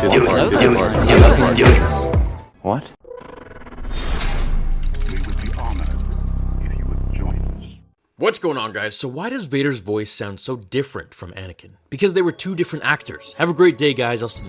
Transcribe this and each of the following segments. Do it. What? We would be honored if you would join us. What's going on, guys? So why does Vader's voice sound so different from Anakin? Because they were two different actors. Have a great day, guys. I'm just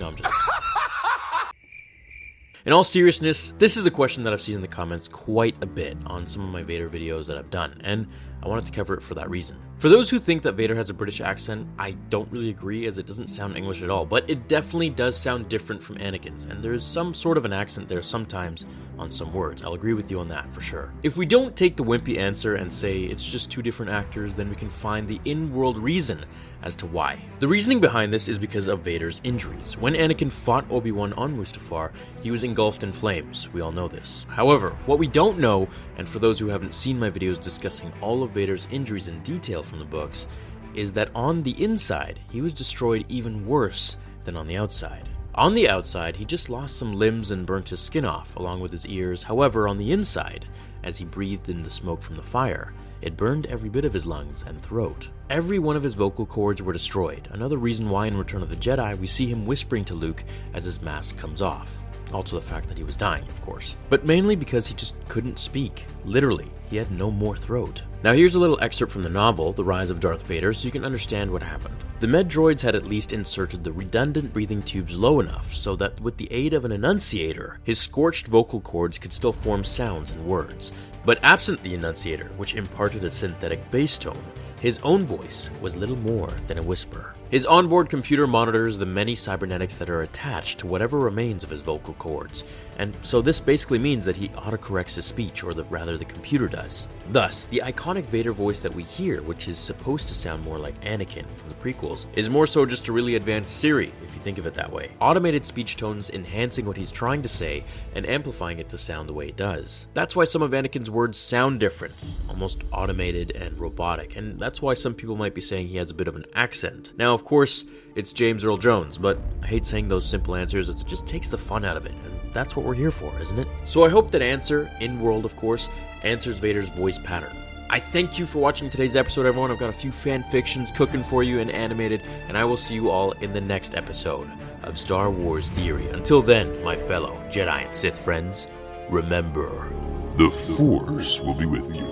In all seriousness, this is a question that I've seen in the comments quite a bit on some of my Vader videos that I've done, and I wanted to cover it for that reason. For those who think that Vader has a British accent, I don't really agree, as it doesn't sound English at all, but it definitely does sound different from Anakin's, and there's some sort of an accent there sometimes on some words. I'll agree with you on that for sure. If we don't take the wimpy answer and say it's just two different actors, then we can find the in-world reason as to why. The reasoning behind this is because of Vader's injuries. When Anakin fought Obi-Wan on Mustafar, he was engulfed in flames. We all know this. However, what we don't know, and for those who haven't seen my videos discussing all of Vader's injuries in detail from the books, is that on the inside, he was destroyed even worse than on the outside. On the outside, he just lost some limbs and burnt his skin off, along with his ears. However, on the inside, as he breathed in the smoke from the fire, it burned every bit of his lungs and throat. Every one of his vocal cords were destroyed, another reason why in Return of the Jedi we see him whispering to Luke as his mask comes off. Also the fact that he was dying, of course. But mainly because he just couldn't speak. Literally, he had no more throat. Now here's a little excerpt from the novel, The Rise of Darth Vader, so you can understand what happened. The med droids had at least inserted the redundant breathing tubes low enough so that with the aid of an enunciator, his scorched vocal cords could still form sounds and words. But absent the enunciator, which imparted a synthetic bass tone, his own voice was little more than a whisper. His onboard computer monitors the many cybernetics that are attached to whatever remains of his vocal cords, and so this basically means that he autocorrects his speech, or rather the computer does. Thus, the iconic Vader voice that we hear, which is supposed to sound more like Anakin from the prequels, is more so just a really advanced Siri, if you think of it that way. Automated speech tones enhancing what he's trying to say and amplifying it to sound the way it does. That's why some of Anakin's words sound different, almost automated and robotic, and that's why some people might be saying he has a bit of an accent. Now, of course, it's James Earl Jones, but I hate saying those simple answers as it just takes the fun out of it, and that's what we're here for, isn't it? So I hope that answer, in-world of course, answers Vader's voice pattern. I thank you for watching today's episode, everyone. I've got a few fan fictions cooking for you and animated, and I will see you all in the next episode of Star Wars Theory. Until then, my fellow Jedi and Sith friends, remember, the Force will be with you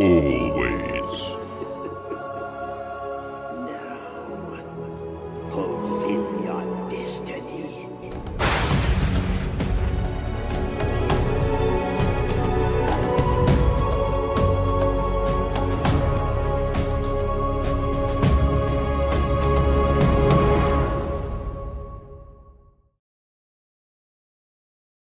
always.